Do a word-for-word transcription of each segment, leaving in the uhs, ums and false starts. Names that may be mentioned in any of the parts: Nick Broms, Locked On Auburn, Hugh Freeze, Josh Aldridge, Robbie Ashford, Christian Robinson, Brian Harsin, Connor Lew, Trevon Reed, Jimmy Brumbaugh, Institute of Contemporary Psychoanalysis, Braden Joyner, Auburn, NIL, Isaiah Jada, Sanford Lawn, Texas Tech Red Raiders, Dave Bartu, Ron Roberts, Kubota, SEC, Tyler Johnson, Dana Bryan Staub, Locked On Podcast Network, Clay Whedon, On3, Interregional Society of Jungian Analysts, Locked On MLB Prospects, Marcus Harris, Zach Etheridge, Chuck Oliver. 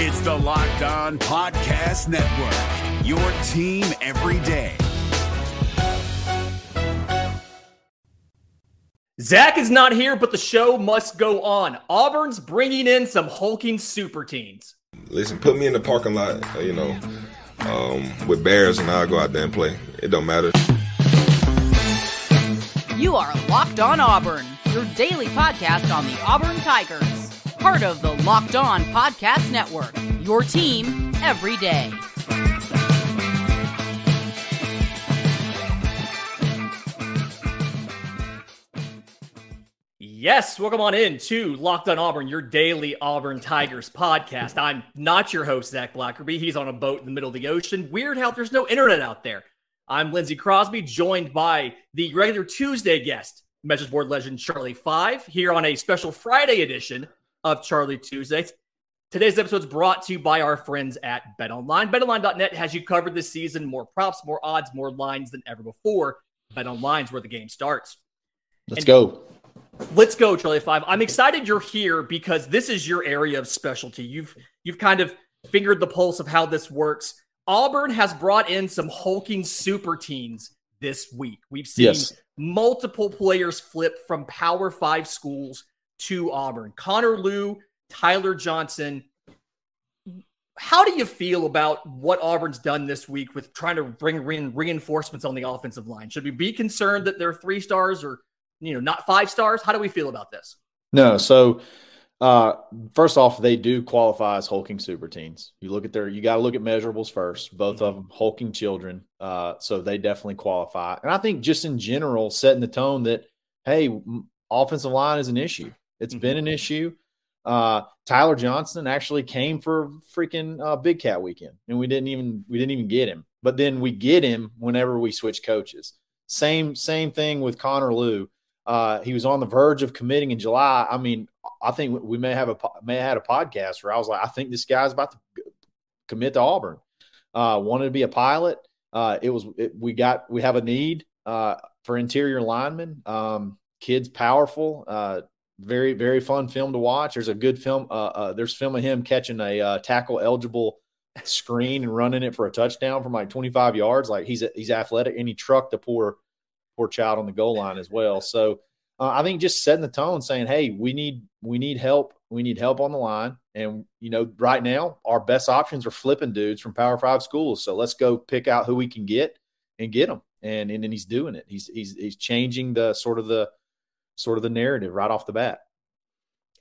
It's the Locked On Podcast Network, your team every day. Zach is not here, but the show must go on. Auburn's bringing in some hulking super teens. Listen, put me in the parking lot, you know, um, with bears, and I'll go out there and play. It don't matter. You are Locked On Auburn, your daily podcast on the Auburn Tigers. Part of the Locked On Podcast Network, your team every day. Yes, welcome on in to Locked On Auburn, your daily Auburn Tigers podcast. I'm not your host, Zach Blackerby. He's on a boat in the middle of the ocean. Weird how there's no internet out there. I'm Lindsey Crosby, joined by the regular Tuesday guest, message board legend Charlie Five, here on a special Friday edition of Charlie Tuesday. Today's episode is brought to you by our friends at BetOnline. BetOnline dot net has you covered this season. More props, more odds, more lines than ever before. BetOnline is where the game starts. Let's and go. Let's go, Charlie Five. I'm excited you're here because this is your area of specialty. You've you've kind of fingered the pulse of how this works. Auburn has brought in some hulking super teens this week. We've seen yes. multiple players flip from Power Five schools to Auburn. Connor Lew, Tyler Johnson. How do you feel about what Auburn's done this week with trying to bring in reinforcements on the offensive line? Should we be concerned that they're three stars or, you know, not five stars? How do we feel about this? No. So uh, first off, they do qualify as hulking super teens. You look at their, you got to look at measurables first, both mm-hmm. of them hulking children. Uh, so they definitely qualify. And I think just in general, setting the tone that, hey, offensive line is an issue. It's mm-hmm. been an issue. Uh, Tyler Johnson actually came for freaking uh, Big Cat weekend, and we didn't even we didn't even get him. But then we get him whenever we switch coaches. Same same thing with Connor Lew. Uh, he was on the verge of committing in July. I mean, I think we may have a may have had a podcast where I was like, I think this guy's about to commit to Auburn. Uh, wanted to be a pilot. Uh, it was it, we got we have a need uh, for interior linemen. Um, Kid's powerful. Uh, very, very fun film to watch. There's a good film. Uh, uh, there's film of him catching a uh, tackle eligible screen and running it for a touchdown from like twenty-five yards. Like he's he's athletic, and he trucked the poor poor child on the goal line as well. So uh, I think just setting the tone, saying, "Hey, we need we need help. We need help on the line." And you know, right now our best options are flipping dudes from Power Five schools. So let's go pick out who we can get and get them. And and, and he's doing it. He's he's he's changing the sort of the sort of the narrative right off the bat.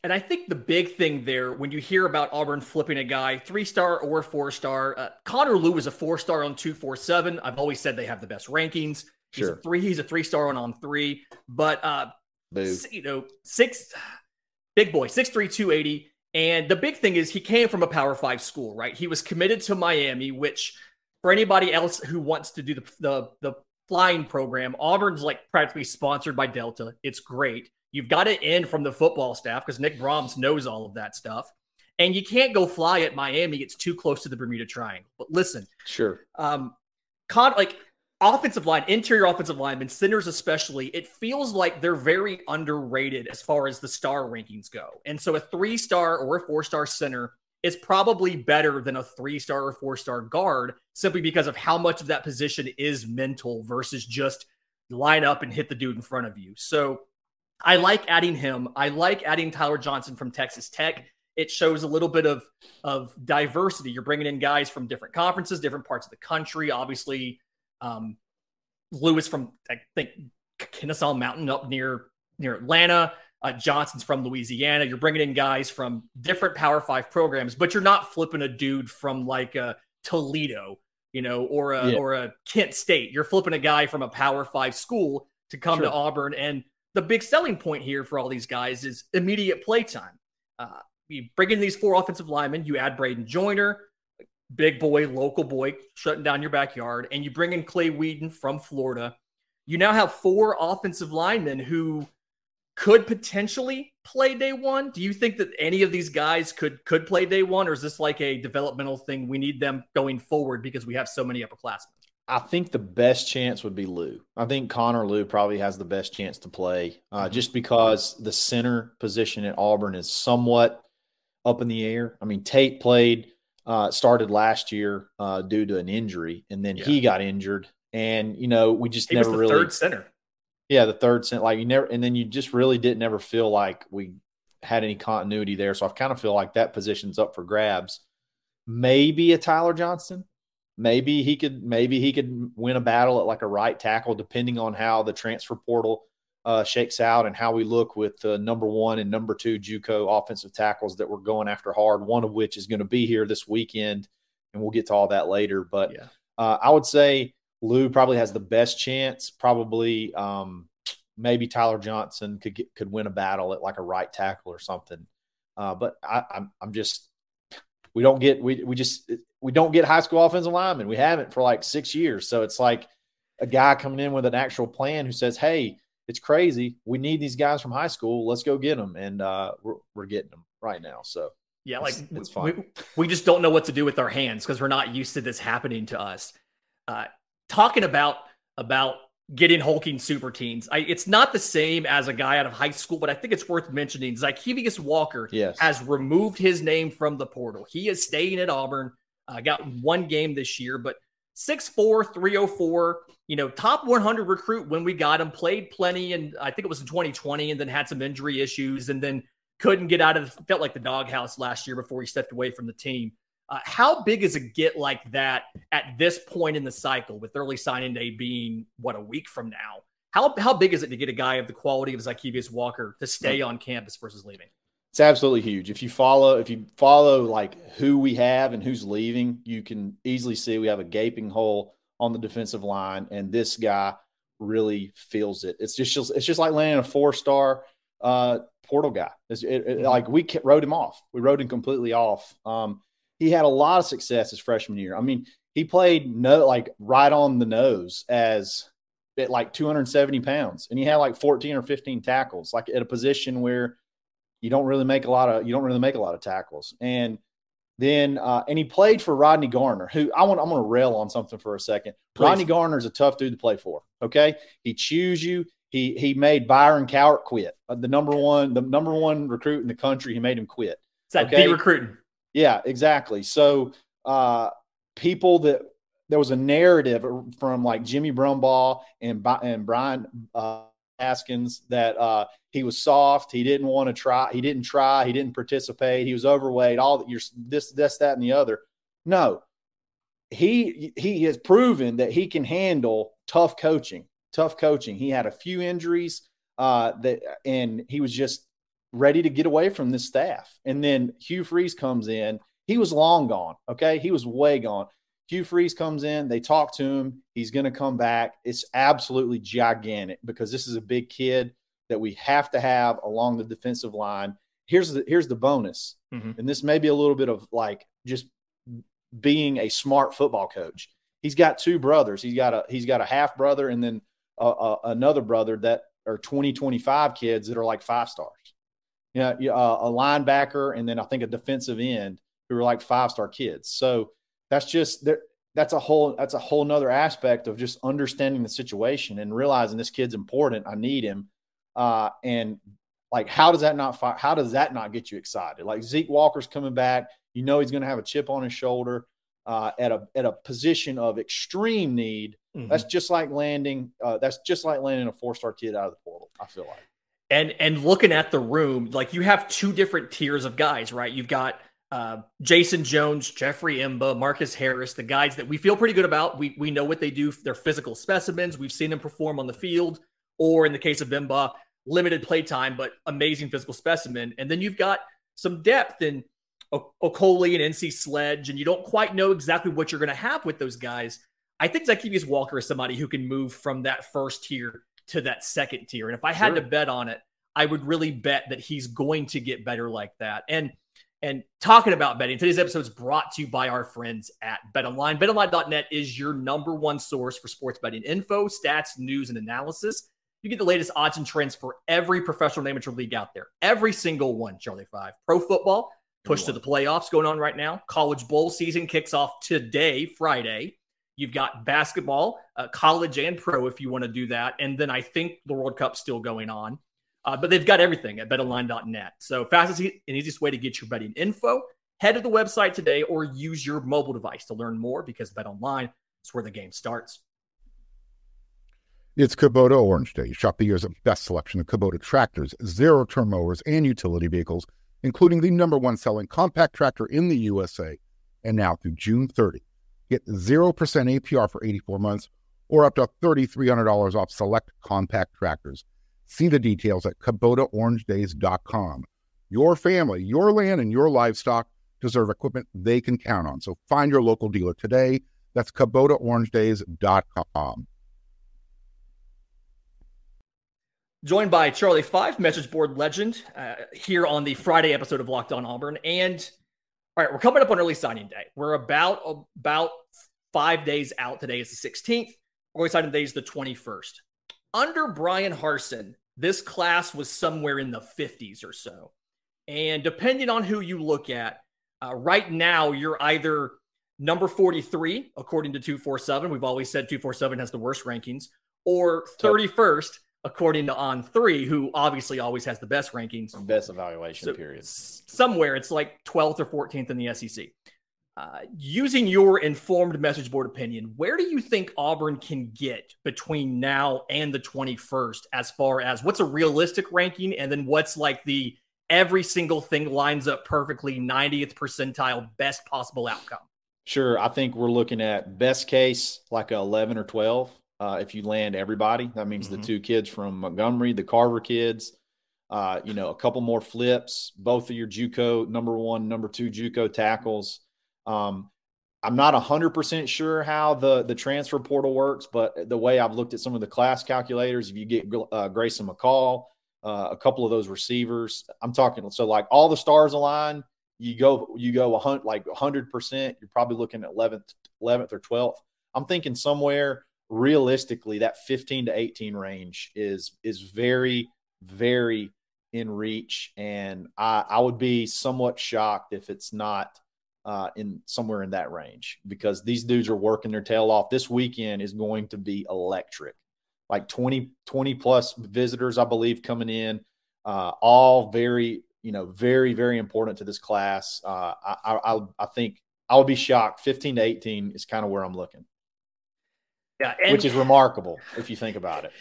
And I think the big thing there, when you hear about Auburn flipping a guy, three-star or four-star, uh, Connor Lew is a four-star on two forty-seven. I've always said they have the best rankings. Sure. He's a three. He's a three-star on on three. But, uh, you know, six, big boy, six three, two eighty. And the big thing is he came from a Power Five school, right? He was committed to Miami, which for anybody else who wants to do the the the flying program, Auburn's like practically sponsored by Delta. It's great. You've got to end from the football staff because Nick Broms knows all of that stuff. And you can't go fly at Miami. It's too close to the Bermuda Triangle. But listen, sure. Um, con- like offensive line, interior offensive linemen, centers especially, it feels like they're very underrated as far as the star rankings go. And so a three-star or a four-star center is probably better than a three-star or four-star guard simply because of how much of that position is mental versus just line up and hit the dude in front of you. So I like adding him. I like adding Tyler Johnson from Texas Tech. It shows a little bit of, of diversity. You're bringing in guys from different conferences, different parts of the country. Obviously, um, Lewis from, I think, Kennesaw Mountain up near, near Atlanta. Uh, Johnson's from Louisiana. You're bringing in guys from different Power Five programs, but you're not flipping a dude from like a Toledo, you know, or a, yeah. or a Kent State. You're flipping a guy from a Power Five school to come sure. to Auburn. And the big selling point here for all these guys is immediate play time. Uh, you bring in these four offensive linemen, you add Braden Joyner, big boy, local boy, shutting down your backyard, and you bring in Clay Whedon from Florida. You now have four offensive linemen who could potentially play day one. Do you think that any of these guys could could play day one, or is this like a developmental thing? We need them going forward because we have so many upperclassmen. I think the best chance would be Lew. I think Connor Lew probably has the best chance to play uh, just because the center position at Auburn is somewhat up in the air. I mean, Tate played, uh, started last year uh, due to an injury, and then yeah. he got injured. And, you know, we just he never was the really – third center. Yeah, the third center. Like, you never – and then you just really didn't ever feel like we had any continuity there. So I kind of feel like that position's up for grabs. Maybe a Tyler Johnson. Maybe he could maybe he could win a battle at like a right tackle, depending on how the transfer portal uh, shakes out and how we look with the uh, number one and number two JUCO offensive tackles that we're going after hard, one of which is going to be here this weekend, and we'll get to all that later. But yeah. uh, I would say Lew probably has the best chance. Probably um, maybe Tyler Johnson could get, could win a battle at like a right tackle or something. Uh, but I, I'm I'm just we don't get we we just. We don't get high school offensive linemen. We haven't for like six years. So it's like a guy coming in with an actual plan who says, hey, it's crazy. We need these guys from high school. Let's go get them. And uh, we're, we're getting them right now. So, yeah, like it's, it's fun. We, we just don't know what to do with our hands because we're not used to this happening to us. Uh, talking about about getting hulking super teens, I, it's not the same as a guy out of high school, but I think it's worth mentioning. Zykeivous Walker yes. has removed his name from the portal. He is staying at Auburn. I uh, got one game this year, but six four, three oh four, you know, top one hundred recruit when we got him, played plenty, and I think it was in twenty twenty, and then had some injury issues, and then couldn't get out of, felt like the doghouse last year before he stepped away from the team. Uh, how big is a get like that at this point in the cycle, with early signing day being, what, a week from now? How how big is it to get a guy of the quality of Zykeivous Walker to stay on campus versus leaving? It's absolutely huge. If you follow, if you follow like who we have and who's leaving, you can easily see we have a gaping hole on the defensive line, and this guy really feels it. It's just, it's just like landing a four-star uh, portal guy. It's, it, it, like we wrote him off. We wrote him completely off. Um, he had a lot of success his freshman year. I mean, he played no like right on the nose as at like two hundred seventy pounds, and he had like fourteen or fifteen tackles, like at a position where. You don't really make a lot of you don't really make a lot of tackles, and then uh, and he played for Rodney Garner, who I want I'm going to rail on something for a second. Please. Rodney Garner is a tough dude to play for. Okay, he chews you. He he made Byron Cowart quit. The number one the number one recruit in the country. He made him quit. It's like okay? de-recruiting. Yeah, exactly. So uh, people that there was a narrative from like Jimmy Brumbaugh and and Brian. Uh, Haskins that uh, he was soft. He didn't want to try. He didn't try. He didn't participate. He was overweight. All that you're this, this, that, and the other. No, he he has proven that he can handle tough coaching. Tough coaching. He had a few injuries uh, that, and he was just ready to get away from this staff. And then Hugh Freeze comes in. He was long gone. Okay, he was way gone. Hugh Freeze comes in. They talk to him. He's going to come back. It's absolutely gigantic because this is a big kid that we have to have along the defensive line. Here's the here's the bonus, mm-hmm. and this may be a little bit of like just being a smart football coach. He's got two brothers. He's got a he's got a half brother and then a, a, another brother that are twenty, twenty-five kids that are like five stars. You know, a linebacker and then I think a defensive end who are like five star kids. So. That's just there. That's a whole. That's a whole nother aspect of just understanding the situation and realizing this kid's important. I need him, uh, and like, how does that not? Fi- how does that not get you excited? Like Zeke Walker's coming back. You know he's going to have a chip on his shoulder uh, at a at a position of extreme need. Mm-hmm. That's just like landing. Uh, that's just like landing a four star kid out of the portal. I feel like. And and looking at the room, like you have two different tiers of guys, right? You've got. Uh, Jason Jones, Jeffrey Emba, Marcus Harris, the guys that we feel pretty good about. We we know what they do. They're physical specimens. We've seen them perform on the field, or in the case of Emba, limited play time, but amazing physical specimen. And then you've got some depth in o- Okoli and N C Sledge, and you don't quite know exactly what you're going to have with those guys. I think Zykeivous Walker is somebody who can move from that first tier to that second tier. And if I had sure. to bet on it, I would really bet that he's going to get better like that. And And talking about betting, today's episode is brought to you by our friends at BetOnline. BetOnline dot net is your number one source for sports betting info, stats, news, and analysis. You get the latest odds and trends for every professional and amateur league out there. Every single one, Charlie Five. Pro football, push to the playoffs going on right now. College bowl season kicks off today, Friday. You've got basketball, uh, college and pro if you want to do that. And then I think the World Cup's still going on. Uh, but they've got everything at bet online dot net. So fastest and easiest way to get your betting info. Head to the website today or use your mobile device to learn more, because BetOnline is where the game starts. It's Kubota Orange Day. Shop the year's best selection of Kubota tractors, zero-turn mowers, and utility vehicles, including the number one selling compact tractor in the U S A. And now through June thirtieth, get zero percent A P R for eighty-four months or up to three thousand three hundred dollars off select compact tractors. See the details at Kubota Orange Days dot com. Your family, your land, and your livestock deserve equipment they can count on. So find your local dealer today. That's Kubota Orange Days dot com. Joined by Charlie Five, message board legend, uh, here on the Friday episode of Locked On Auburn. And all right, we're coming up on early signing day. We're about about five days out. Today is the sixteenth. Early signing day is the twenty-first. Under Brian Harsin, this class was somewhere in the fifties or so. And depending on who you look at, uh, right now you're either number forty-three, according to two forty-seven. We've always said two forty-seven has the worst rankings, or thirty-first. According to On three, who obviously always has the best rankings. Best evaluation, so period. Somewhere it's like twelfth or fourteenth in the S E C. Uh, using your informed message board opinion, where do you think Auburn can get between now and the twenty-first as far as what's a realistic ranking, and then what's like the every single thing lines up perfectly, ninetieth percentile, best possible outcome? Sure. I think we're looking at best case like eleven or twelve. Uh, if you land everybody, that means mm-hmm. the two kids from Montgomery, the Carver kids, uh, you know, a couple more flips, both of your JUCO, number one, number two JUCO tackles. Um, I'm not one hundred percent sure how the, the transfer portal works, but the way I've looked at some of the class calculators, if you get uh, Grayson McCall, uh, a couple of those receivers, I'm talking, so like all the stars align, you go, you go a hundred, like one hundred percent, you're probably looking at eleventh, eleventh or twelfth. I'm thinking somewhere realistically that fifteen to eighteen range is is very, very in reach, and I, I would be somewhat shocked if it's not uh, in somewhere in that range, because these dudes are working their tail off. This weekend is going to be electric, like twenty plus visitors, I believe, coming in, uh, all very, you know, very, very important to this class. Uh, I, I I think I would be shocked. fifteen to eighteen is kind of where I'm looking. Yeah, and which is remarkable if you think about it.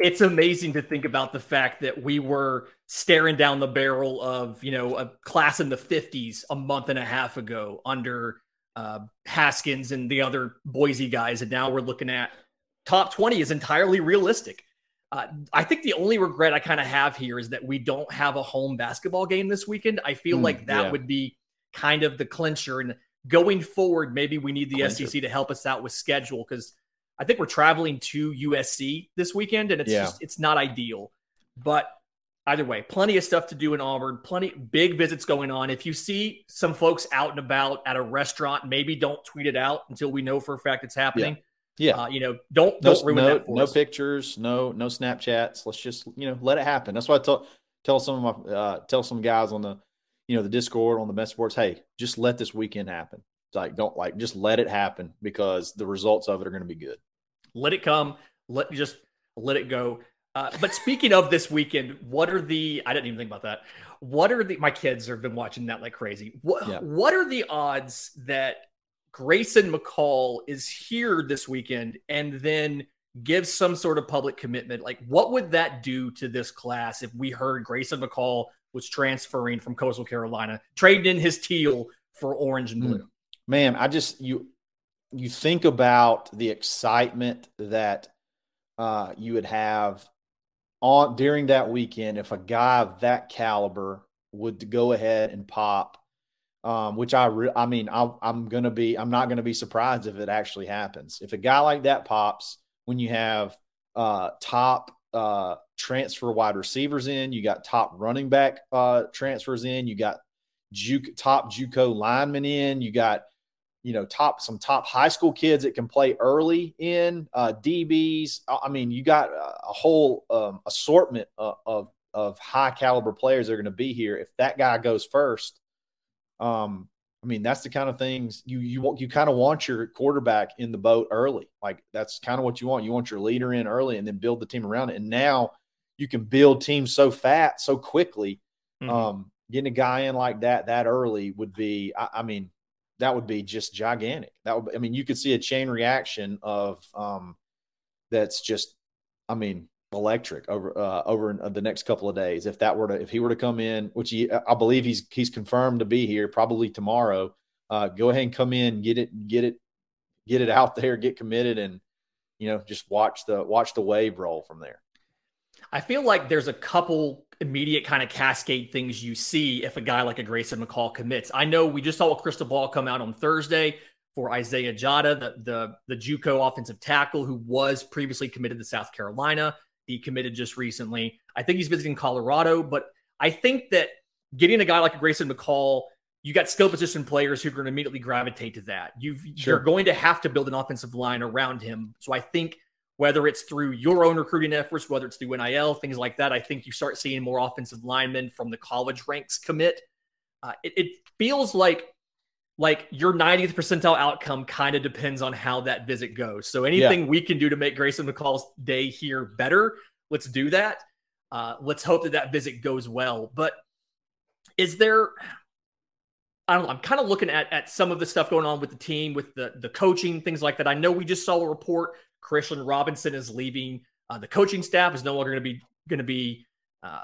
It's amazing to think about the fact that we were staring down the barrel of, you know, a class in the fifties a month and a half ago under uh, Haskins and the other Boise guys, and now we're looking at top twenty is entirely realistic. Uh, I think the only regret I kind of have here is that we don't have a home basketball game this weekend. I feel mm, like that yeah. would be kind of the clincher. And going forward, maybe we need the clincher. S E C to help us out with schedule, because I think we're traveling to U S C this weekend, and it's yeah. just, it's not ideal. But either way, plenty of stuff to do in Auburn, plenty big visits going on. If you see some folks out and about at a restaurant, maybe don't tweet it out until we know for a fact it's happening. Yeah, yeah. Uh, you know, don't no, don't ruin no, that for no us. pictures, no no Snapchats. Let's just, you know, let it happen. That's why I tell tell some of my uh, tell some guys on the you know the Discord, on the message boards, hey, just let this weekend happen. Like, don't like, just let it happen, because the results of it are going to be good. Let it come. Let just let it go. Uh, but speaking of this weekend, what are the, I didn't even think about that. What are the, my kids have been watching that like crazy. What, yeah. what are the odds that Grayson McCall is here this weekend and then gives some sort of public commitment? Like, what would that do to this class if we heard Grayson McCall was transferring from Coastal Carolina, trading in his teal for orange and blue? Mm. Man, I just, you you think about the excitement that uh, you would have on during that weekend if a guy of that caliber would go ahead and pop, um, which I re- I mean, I'll, I'm going to be, I'm not going to be surprised if it actually happens. If a guy like that pops, when you have uh, top uh, transfer wide receivers in, you got top running back uh, transfers in, you got Juke, top JUCO linemen in, you got, you know, top some top high school kids that can play early in, uh, D Bs. I mean, you got a whole um, assortment of, of of high caliber players that are going to be here. If that guy goes first, um, I mean, that's the kind of things you you you kind of want your quarterback in the boat early. Like, that's kind of what you want. You want your leader in early, and then build the team around it. And now you can build teams so fat, so quickly. Mm-hmm. Um, getting a guy in like that, that early would be, I, I mean, that would be just gigantic. That would, I mean, you could see a chain reaction of um, that's just, I mean, electric over uh, over in, uh, the next couple of days. If that were to, if he were to come in, which he, I believe he's he's confirmed to be here probably tomorrow. Uh, go ahead and come in, get it, get it, get it out there, get committed, and you know, just watch the watch the wave roll from there. I feel like there's a couple immediate kind of cascade things you see if a guy like a Grayson McCall commits. I know we just saw a crystal ball come out on Thursday for Isaiah Jada, the, the, the JUCO offensive tackle who was previously committed to South Carolina. He committed just recently. I think he's visiting Colorado, but I think that getting a guy like a Grayson McCall, you got skill position players who are going to immediately gravitate to that. You've, sure. You're going to have to build an offensive line around him. So I think whether it's through your own recruiting efforts, whether it's through N I L, things like that, I think you start seeing more offensive linemen from the college ranks commit. Uh, it, it feels like like your ninetieth percentile outcome kind of depends on how that visit goes. So anything yeah. we can do to make Grayson McCall's day here better, let's do that. Uh, let's hope that that visit goes well. But is there... I don't know, I'm kind of looking at, at some of the stuff going on with the team, with the, the coaching, things like that. I know we just saw a report. Christian Robinson is leaving. Uh, the coaching staff is no longer going to be going to be uh,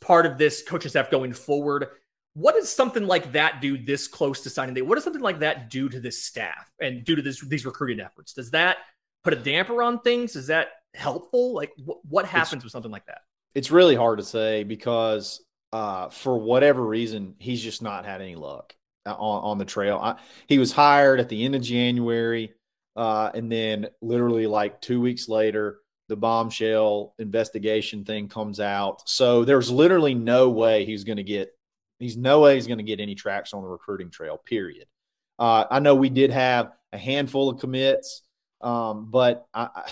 part of this coaching staff going forward. What does something like that do this close to signing day? What does something like that do to this staff and do to this, these recruiting efforts? Does that put a damper on things? Is that helpful? Like wh- what happens it's, with something like that? It's really hard to say because uh, for whatever reason, he's just not had any luck on, on the trail. I, he was hired at the end of January. Uh, and then literally like two weeks later, the bombshell investigation thing comes out. So there's literally no way he's going to get, he's no way he's going to get any traction on the recruiting trail, period. Uh, I know we did have a handful of commits, um, but I, I,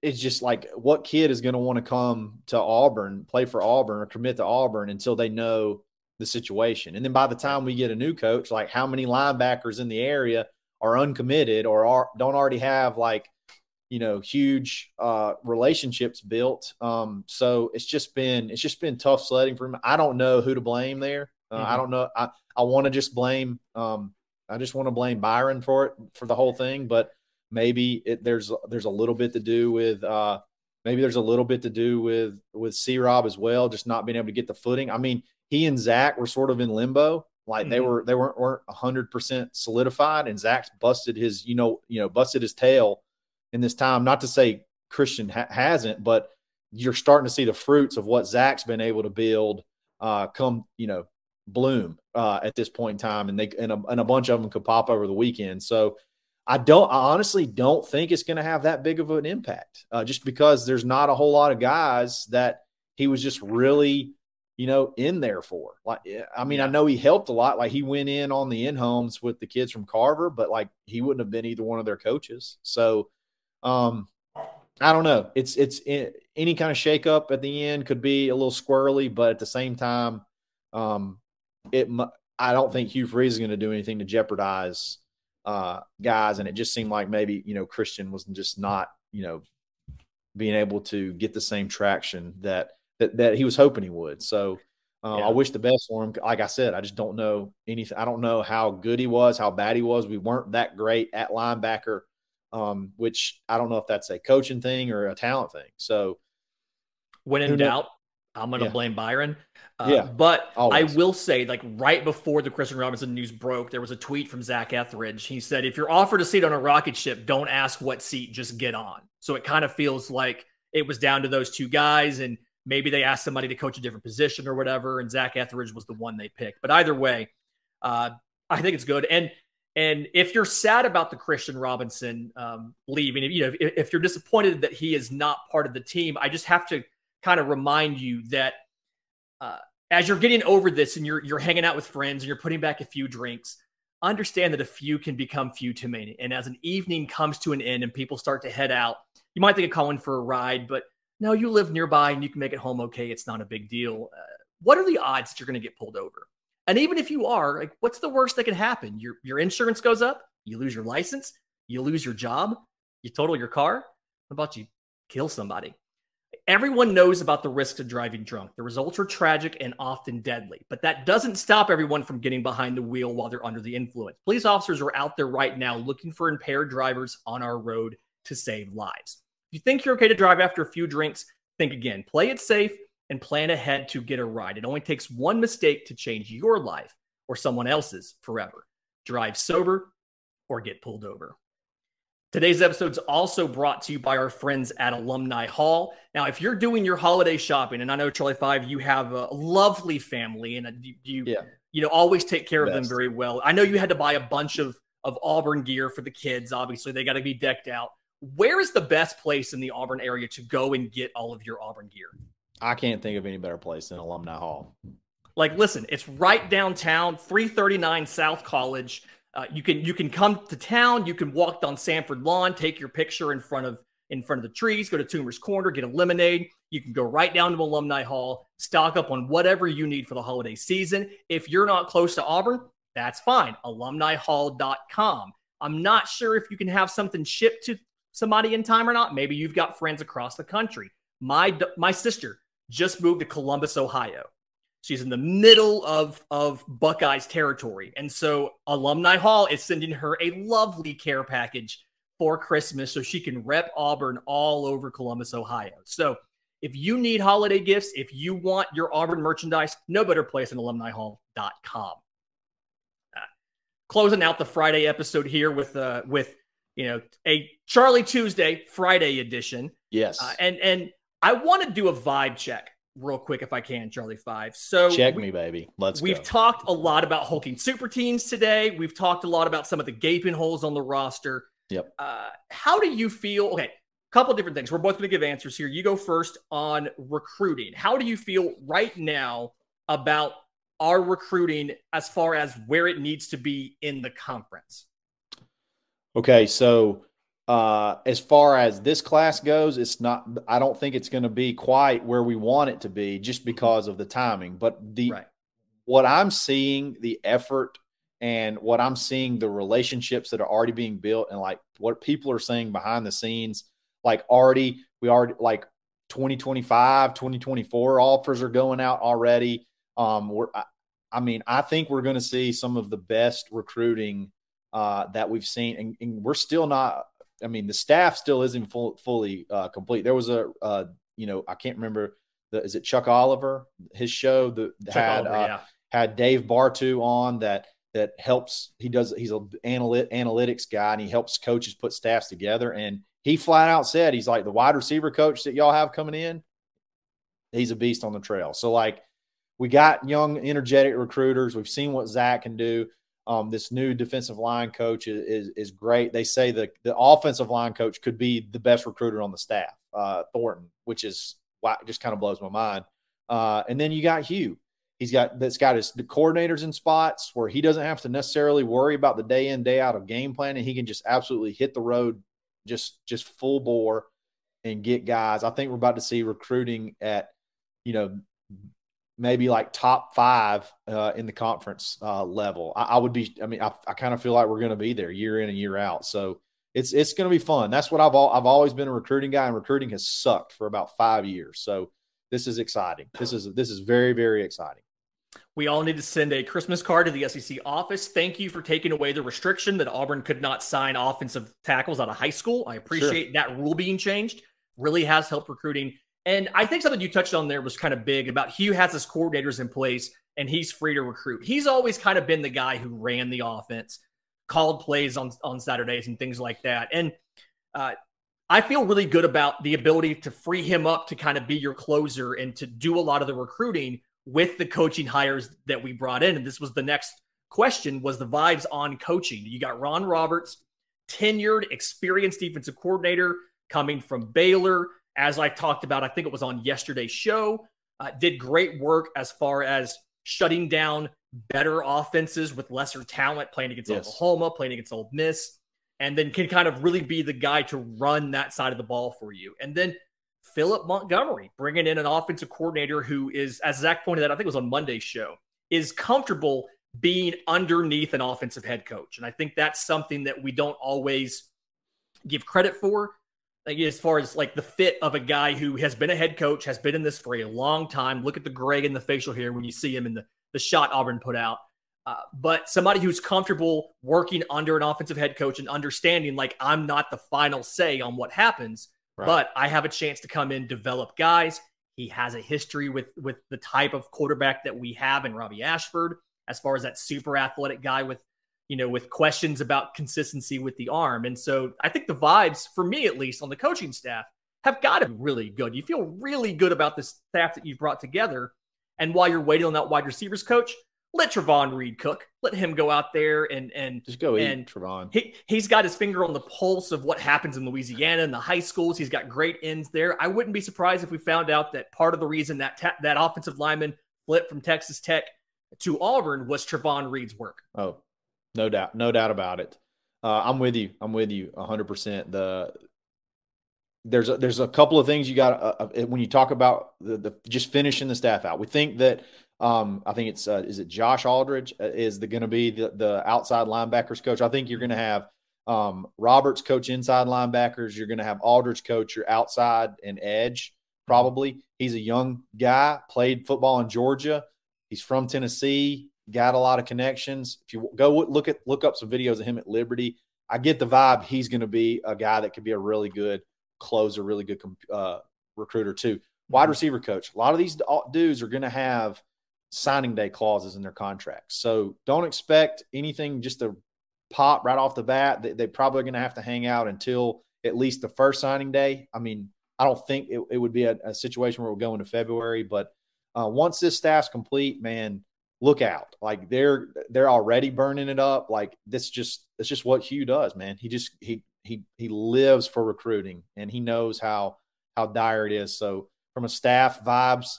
it's just like what kid is going to want to come to Auburn, play for Auburn or commit to Auburn until they know the situation. And then by the time we get a new coach, like how many linebackers in the area are uncommitted or are, don't already have like, you know, huge uh, relationships built. Um, so it's just been, it's just been tough sledding for him. I don't know who to blame there. Uh, mm-hmm. I don't know. I, I want to just blame. Um, I just want to blame Byron for it, for the whole thing, but maybe it, there's, there's a little bit to do with uh, maybe there's a little bit to do with, with C-Rob as well. Just not being able to get the footing. I mean, he and Zach were sort of in limbo. Like they were, they weren't, weren't one hundred percent solidified, and Zach's busted his, you know, you know, busted his tail in this time. Not to say Christian ha- hasn't, but you're starting to see the fruits of what Zach's been able to build uh, come, you know, bloom uh, at this point in time, and they and a, and a bunch of them could pop over the weekend. So I don't, I honestly don't think it's going to have that big of an impact, uh, just because there's not a whole lot of guys that he was just really, you know, in there for. Like, I mean, I know he helped a lot. Like he went in on the in-homes with the kids from Carver, but like he wouldn't have been either one of their coaches. So um, I don't know. It's, it's it, any kind of shakeup at the end could be a little squirrely, but at the same time, um, it, I don't think Hugh Freeze is going to do anything to jeopardize uh, guys. And it just seemed like maybe, you know, Christian was just not, you know, being able to get the same traction that, That, that he was hoping he would. So uh, yeah. I wish the best for him. Like I said, I just don't know anything. I don't know how good he was, how bad he was. We weren't that great at linebacker, um, which I don't know if that's a coaching thing or a talent thing. So when in doubt, I'm going to yeah. blame Byron. Uh, yeah, but always. I will say, like right before the Christian Robinson news broke, there was a tweet from Zach Etheridge. He said, if you're offered a seat on a rocket ship, don't ask what seat, just get on. So it kind of feels like it was down to those two guys, and maybe they asked somebody to coach a different position or whatever, and Zach Etheridge was the one they picked. But either way, uh, I think it's good. And and if you're sad about the Christian Robinson um, leaving, you know, if, if you're disappointed that he is not part of the team, I just have to kind of remind you that uh, as you're getting over this and you're you're hanging out with friends and you're putting back a few drinks, understand that a few can become few too many. And as an evening comes to an end and people start to head out, you might think of calling for a ride, but no, you live nearby and you can make it home okay. It's not a big deal. Uh, what are the odds that you're going to get pulled over? And even if you are, like, what's the worst that can happen? Your your insurance goes up, you lose your license, you lose your job, you total your car. How about you kill somebody? Everyone knows about the risks of driving drunk. The results are tragic and often deadly, but that doesn't stop everyone from getting behind the wheel while they're under the influence. Police officers are out there right now looking for impaired drivers on our road to save lives. If you think you're okay to drive after a few drinks, think again. Play it safe and plan ahead to get a ride. It only takes one mistake to change your life or someone else's forever. Drive sober or get pulled over. Today's episode is also brought to you by our friends at Alumni Hall. Now, if you're doing your holiday shopping, and I know, Charlie Five, you have a lovely family, and you you, yeah. you know always take care Best. of them very well. I know you had to buy a bunch of, of Auburn gear for the kids. Obviously, they got to be decked out. Where is the best place in the Auburn area to go and get all of your Auburn gear? I can't think of any better place than Alumni Hall. Like, listen, it's right downtown, three thirty-nine South College. Uh, you can you can come to town. You can walk down Sanford Lawn, take your picture in front of in front of the trees. Go to Toomer's Corner, get a lemonade. You can go right down to Alumni Hall, stock up on whatever you need for the holiday season. If you're not close to Auburn, that's fine. alumni hall dot com. I'm not sure if you can have something shipped to somebody in time or not. Maybe you've got friends across the country. My my sister just moved to Columbus, Ohio. She's in the middle of, of Buckeyes territory. And so Alumni Hall is sending her a lovely care package for Christmas so she can rep Auburn all over Columbus, Ohio. So if you need holiday gifts, if you want your Auburn merchandise, no better place than alumni hall dot com. Uh, closing out the Friday episode here with, uh, with you know, a Charlie Tuesday Friday edition. Yes. Uh, and, and I want to do a vibe check real quick, if I can, Charlie Five. So check we, me, baby. Let's we've go. We've talked a lot about hulking super teams today. We've talked a lot about some of the gaping holes on the roster. Yep. Uh, how do you feel? Okay, a couple of different things. We're both going to give answers here. You go first on recruiting. How do you feel right now about our recruiting as far as where it needs to be in the conference? Okay, so Uh, as far as this class goes, it's not, I don't think it's going to be quite where we want it to be just because of the timing, but the, right. what I'm seeing, the effort and what I'm seeing, the relationships that are already being built and like what people are saying behind the scenes, like already, we already like twenty twenty-five, twenty twenty-four offers are going out already. Um, we're, I, I mean, I think we're going to see some of the best recruiting, uh, that we've seen and, and we're still not, I mean, the staff still isn't full, fully uh, complete. There was a, uh, you know, I can't remember. The, is it Chuck Oliver? His show that had Oliver, uh, yeah. had Dave Bartu on that that helps. He does. He's an analyt, analytics guy, and he helps coaches put staffs together. And he flat out said, he's like the wide receiver coach that y'all have coming in. He's a beast on the trail. So like, we got young, energetic recruiters. We've seen what Zach can do. Um, this new defensive line coach is is, is great. They say the, the offensive line coach could be the best recruiter on the staff, uh, Thornton, which is why it just kind of blows my mind. Uh, and then you got Hugh. He's got that's got his the coordinators in spots where he doesn't have to necessarily worry about the day in, day out of game planning. He can just absolutely hit the road, just just full bore, and get guys. I think we're about to see recruiting at, you know, maybe like top five uh, in the conference uh, level. I, I would be, I mean, I, I kind of feel like we're going to be there year in and year out. So it's, it's going to be fun. That's what I've all, I've always been a recruiting guy, and recruiting has sucked for about five years. So this is exciting. This is, this is very, very exciting. We all need to send a Christmas card to the S E C office. Thank you for taking away the restriction that Auburn could not sign offensive tackles out of high school. I appreciate sure. that rule being changed. Really has helped recruiting. And I think something you touched on there was kind of big about Hugh has his coordinators in place and he's free to recruit. He's always kind of been the guy who ran the offense, called plays on, on Saturdays and things like that. And uh, I feel really good about the ability to free him up to kind of be your closer and to do a lot of the recruiting with the coaching hires that we brought in. And this was the next question, was the vibes on coaching. You got Ron Roberts, tenured, experienced defensive coordinator coming from Baylor. As I talked about, I think it was on yesterday's show, uh, did great work as far as shutting down better offenses with lesser talent, playing against yes. Oklahoma, playing against Ole Miss, and then can kind of really be the guy to run that side of the ball for you. And then Philip Montgomery, bringing in an offensive coordinator who is, as Zach pointed out, I think it was on Monday's show, is comfortable being underneath an offensive head coach. And I think that's something that we don't always give credit for. like, as far as like the fit of a guy who has been a head coach, has been in this for a long time. Look at the gray and the facial hair when you see him in the, the shot Auburn put out. Uh, but somebody who's comfortable working under an offensive head coach and understanding, like, I'm not the final say on what happens, right, but I have a chance to come in, develop guys. He has a history with with the type of quarterback that we have in Robbie Ashford, as far as that super athletic guy with, you know, with questions about consistency with the arm. And so I think the vibes, for me at least, on the coaching staff have got to be really good. You feel really good about this staff that you've brought together. And while you're waiting on that wide receivers coach, let Trevon Reed cook. Let him go out there and and just go and eat, Trevon. He, he's got his finger on the pulse of what happens in Louisiana and the high schools. He's got great ends there. I wouldn't be surprised if we found out that part of the reason that ta- that offensive lineman flipped from Texas Tech to Auburn was Trevon Reed's work. Oh, no doubt. No doubt about it. Uh, I'm with you. I'm with you one hundred percent. The There's a, there's a couple of things you got uh, when you talk about the, the just finishing the staff out. We think that um, I think it's uh, is it Josh Aldridge is going to be the, the outside linebackers coach. I think you're going to have um, Roberts coach inside linebackers. You're going to have Aldridge coach your outside and edge. Probably he's a young guy, played football in Georgia. He's from Tennessee, got a lot of connections. If you go look at look up some videos of him at Liberty, I get the vibe he's going to be a guy that could be a really good closer, really good uh, recruiter too. Wide receiver coach. A lot of these dudes are going to have signing day clauses in their contracts. So don't expect anything just to pop right off the bat. They, they're probably going to have to hang out until at least the first signing day. I mean, I don't think it, it would be a, a situation where we'll go into February, but uh, once this staff's complete, man, look out. Like they're, they're already burning it up. Like this just, it's just what Hugh does, man. He just, he, He he lives for recruiting, and he knows how how dire it is. So from a staff vibes,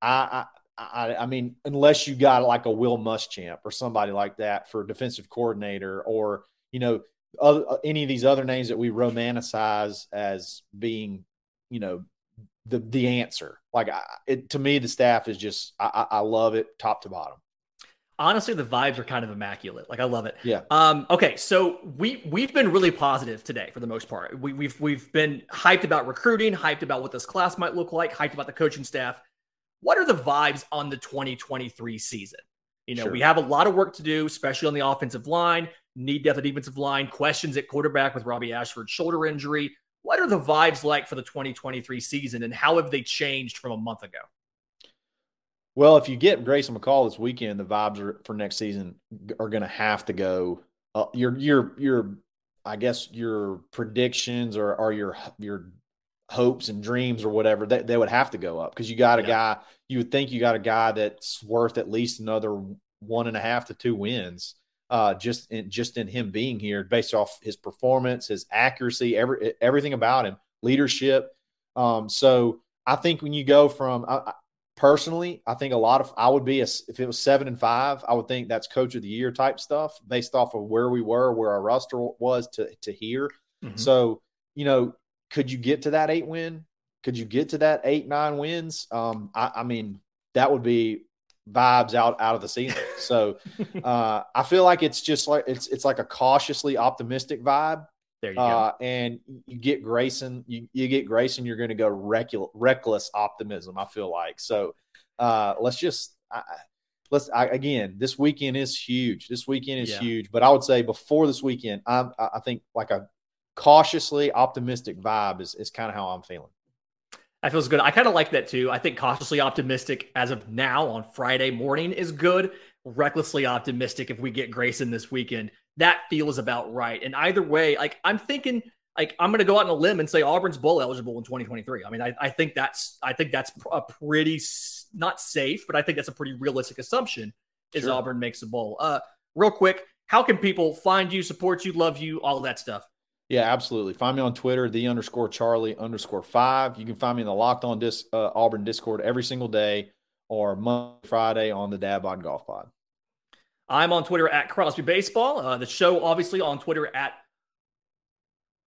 I I I, I mean, unless you got like a Will Muschamp or somebody like that for defensive coordinator, or you know other, any of these other names that we romanticize as being you know the the answer. Like I, it, to me, the staff is just I, I love it top to bottom. Honestly, the vibes are kind of immaculate. Like I love it. Yeah. Um, okay. So we, we've been really positive today for the most part. We, we've, we've been hyped about recruiting, hyped about what this class might look like, hyped about the coaching staff. What are the vibes on the twenty twenty-three season? You know, sure. We have a lot of work to do, especially on the offensive line, need depth at defensive line, questions at quarterback with Robbie Ashford's shoulder injury. What are the vibes like for the twenty twenty-three season, and how have they changed from a month ago? Well, if you get Grayson McCall this weekend, the vibes are, for next season are going to have to go. Uh, your your your, I guess your predictions or or your your hopes and dreams or whatever they they would have to go up, because you got a yeah. guy. You would think you got a guy that's worth at least another one and a half to two wins, uh, just in, just in him being here, based off his performance, his accuracy, every everything about him, leadership. Um, so I think when you go from I, Personally, I think a lot of I would be a, if it was seven and five, I would think that's coach of the year type stuff based off of where we were, where our roster was to to here. Mm-hmm. So, you know, could you get to that eight win? Could you get to that eight, nine wins? Um, I, I mean, that would be vibes out, out of the season. So uh, I feel like it's just like it's it's like a cautiously optimistic vibe. There you uh, go. And you get Grayson, you, you get Grayson, you're going to go recul- reckless optimism, I feel like. So uh, let's just, I, let's, I, again, this weekend is huge. This weekend is yeah. huge. But I would say before this weekend, I'm, I think like a cautiously optimistic vibe is, is kind of how I'm feeling. That feels good. I kind of like that too. I think cautiously optimistic as of now on Friday morning is good. Recklessly optimistic if we get Grayson this weekend. That feels about right. And either way, like I'm thinking, like I'm going to go out on a limb and say Auburn's bowl eligible in twenty twenty-three. I mean, I, I think that's, I think that's a pretty not safe, but I think that's a pretty realistic assumption is sure. Auburn makes a bowl. Uh, real quick, how can people find you, support you, love you, all of that stuff? Yeah, absolutely. Find me on Twitter, the underscore Charlie underscore five. You can find me in the Locked On Dis, uh, Auburn Discord every single day, or Monday, Friday on the Dab on Golf Pod. I'm on Twitter at Crosby Baseball. Uh, the show, obviously, on Twitter at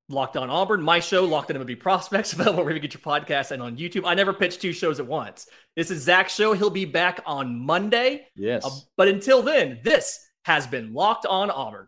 Locked On Auburn. My show, Locked On M L B Prospects, available wherever you get your podcast and on YouTube. I never pitch two shows at once. This is Zach's show. He'll be back on Monday. Yes. Uh, but until then, this has been Locked On Auburn.